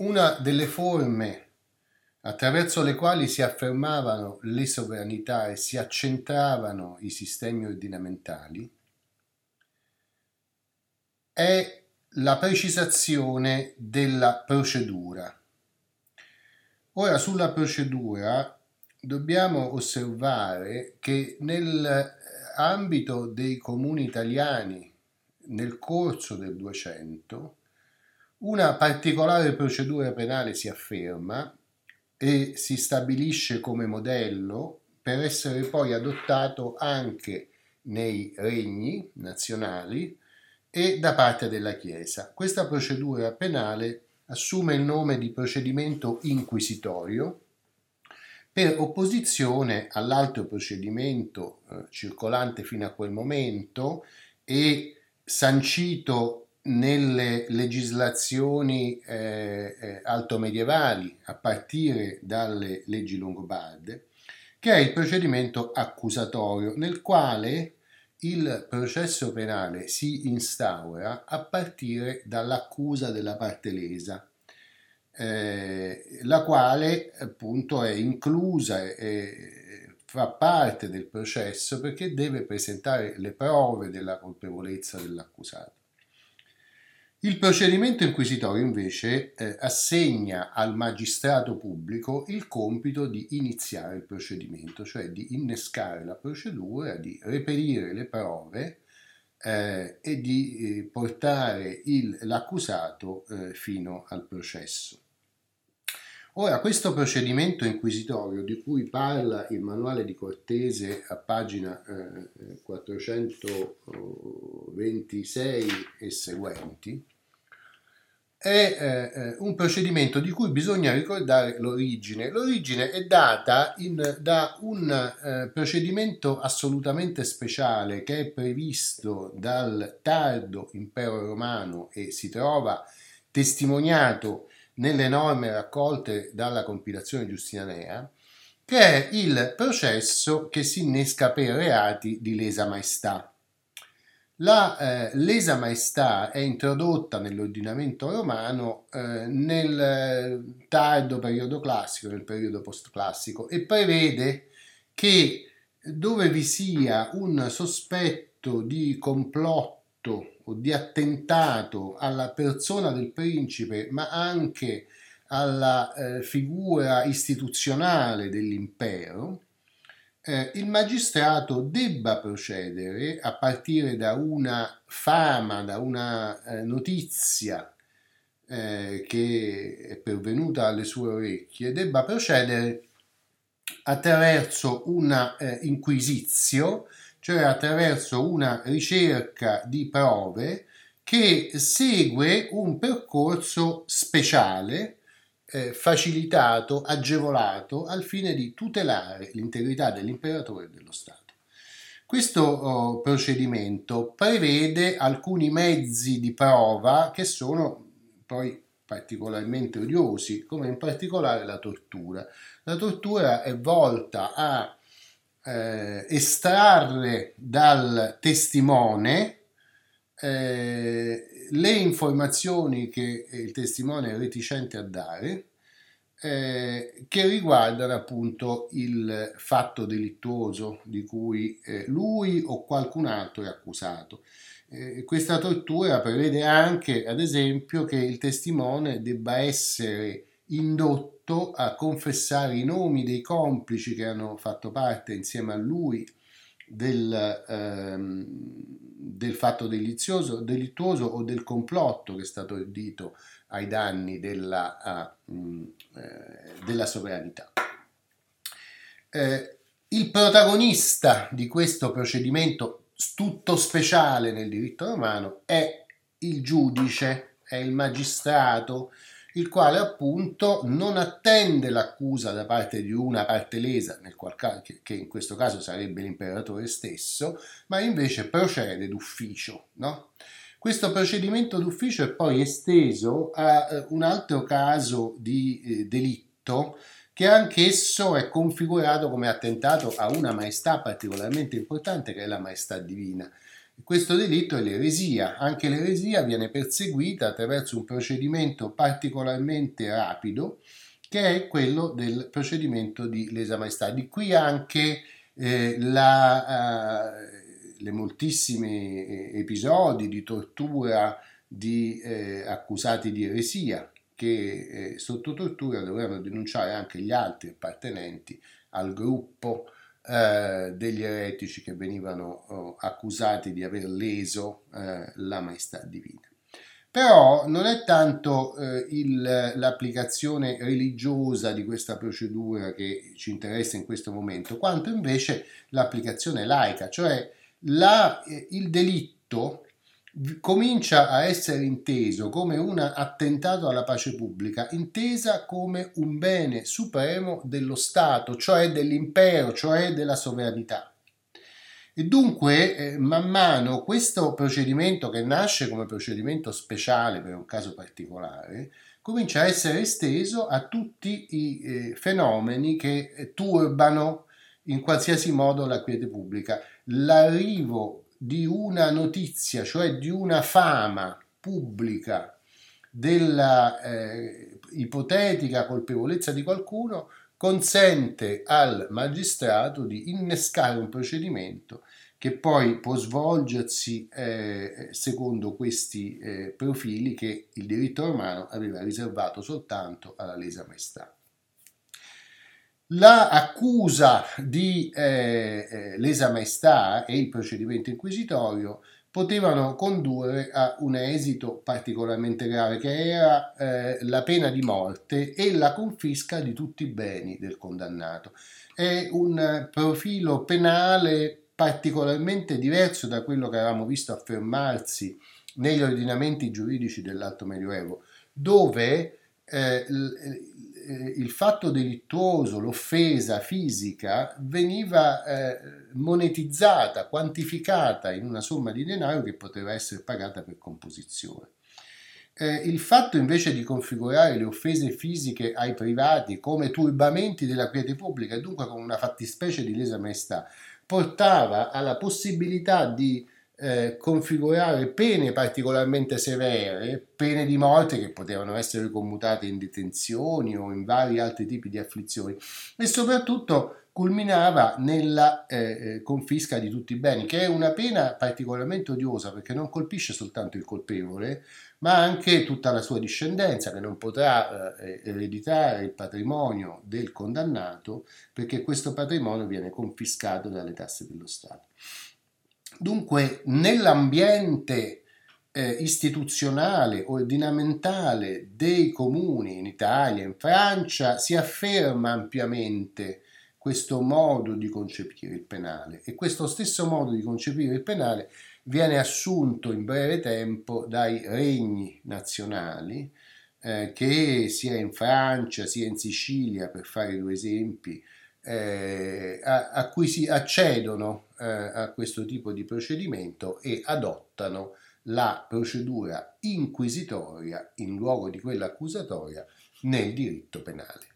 una delle forme attraverso le quali si affermavano le sovranità e si accentravano i sistemi ordinamentali è la precisazione della procedura. Ora, sulla procedura dobbiamo osservare che nell'ambito dei comuni italiani nel corso del 200 una particolare procedura penale si afferma e si stabilisce come modello per essere poi adottato anche nei regni nazionali e da parte della Chiesa. Questa procedura penale assume il nome di procedimento inquisitorio per opposizione all'altro procedimento circolante fino a quel momento e sancito nelle legislazioni altomedievali, a partire dalle leggi longobarde, che è il procedimento accusatorio, nel quale il processo penale si instaura a partire dall'accusa della parte lesa, la quale appunto è inclusa e fa parte del processo perché deve presentare le prove della colpevolezza dell'accusato. Il procedimento inquisitorio invece assegna al magistrato pubblico il compito di iniziare il procedimento, cioè di innescare la procedura, di reperire le prove e di portare l'accusato fino al processo. Ora, questo procedimento inquisitorio di cui parla il manuale di Cortese a pagina 426 e seguenti è un procedimento di cui bisogna ricordare l'origine. L'origine è data da un procedimento assolutamente speciale che è previsto dal tardo Impero Romano e si trova testimoniato nelle norme raccolte dalla compilazione giustinianea, che è il processo che si innesca per reati di lesa maestà. La lesa maestà è introdotta nell'ordinamento romano nel tardo periodo classico, nel periodo postclassico, e prevede che dove vi sia un sospetto di complotto o di attentato alla persona del principe, ma anche alla figura istituzionale dell'impero, il magistrato debba procedere a partire da una fama, da una notizia che è pervenuta alle sue orecchie, debba procedere attraverso una inquisizio, cioè attraverso una ricerca di prove che segue un percorso speciale, facilitato, agevolato, al fine di tutelare l'integrità dell'imperatore e dello Stato. Questo procedimento prevede alcuni mezzi di prova che sono poi particolarmente odiosi, come in particolare la tortura. La tortura è volta a estrarre dal testimone le informazioni che il testimone è reticente a dare, che riguardano appunto il fatto delittuoso di cui lui o qualcun altro è accusato. Questa tortura prevede anche, ad esempio, che il testimone debba essere indotto a confessare i nomi dei complici che hanno fatto parte insieme a lui del fatto delittuoso o del complotto che è stato ordito ai danni della sovranità. Il protagonista di questo procedimento tutto speciale nel diritto romano è il giudice, è il magistrato, il quale appunto non attende l'accusa da parte di una parte lesa, che in questo caso sarebbe l'imperatore stesso, ma invece procede d'ufficio, no? Questo procedimento d'ufficio è poi esteso a un altro caso di delitto che anch'esso è configurato come attentato a una maestà particolarmente importante, che è la maestà divina. Questo delitto è l'eresia. Anche l'eresia viene perseguita attraverso un procedimento particolarmente rapido, che è quello del procedimento di lesa maestà. Di qui anche le moltissimi episodi di tortura di accusati di eresia, che sotto tortura dovevano denunciare anche gli altri appartenenti al gruppo degli eretici che venivano accusati di aver leso la maestà divina. Però non è tanto l'applicazione religiosa di questa procedura che ci interessa in questo momento, quanto invece l'applicazione laica, cioè il delitto comincia a essere inteso come un attentato alla pace pubblica, intesa come un bene supremo dello Stato, cioè dell'impero, cioè della sovranità. E dunque, man mano, questo procedimento che nasce come procedimento speciale per un caso particolare, comincia a essere esteso a tutti i fenomeni che turbano in qualsiasi modo la quiete pubblica. L'arrivo di una notizia, cioè di una fama pubblica della ipotetica colpevolezza di qualcuno, consente al magistrato di innescare un procedimento che poi può svolgersi secondo questi profili che il diritto romano aveva riservato soltanto alla lesa maestà. La accusa di lesa maestà e il procedimento inquisitorio potevano condurre a un esito particolarmente grave, che era la pena di morte e la confisca di tutti i beni del condannato. È un profilo penale particolarmente diverso da quello che avevamo visto affermarsi negli ordinamenti giuridici dell'Alto Medioevo, dove il fatto delittuoso, l'offesa fisica, veniva monetizzata, quantificata in una somma di denaro che poteva essere pagata per composizione. Il fatto invece di configurare le offese fisiche ai privati come turbamenti della quiete pubblica e dunque come una fattispecie di lesa maestà portava alla possibilità di configurare pene particolarmente severe, pene di morte che potevano essere commutate in detenzioni o in vari altri tipi di afflizioni, e soprattutto culminava nella confisca di tutti i beni, che è una pena particolarmente odiosa perché non colpisce soltanto il colpevole, ma anche tutta la sua discendenza, che non potrà ereditare il patrimonio del condannato perché questo patrimonio viene confiscato dalle tasse dello Stato. Dunque, nell'ambiente istituzionale, ordinamentale dei comuni in Italia, in Francia, si afferma ampiamente questo modo di concepire il penale, e questo stesso modo di concepire il penale viene assunto in breve tempo dai regni nazionali, che sia in Francia sia in Sicilia, per fare due esempi, a cui si accedono a questo tipo di procedimento e adottano la procedura inquisitoria in luogo di quella accusatoria nel diritto penale.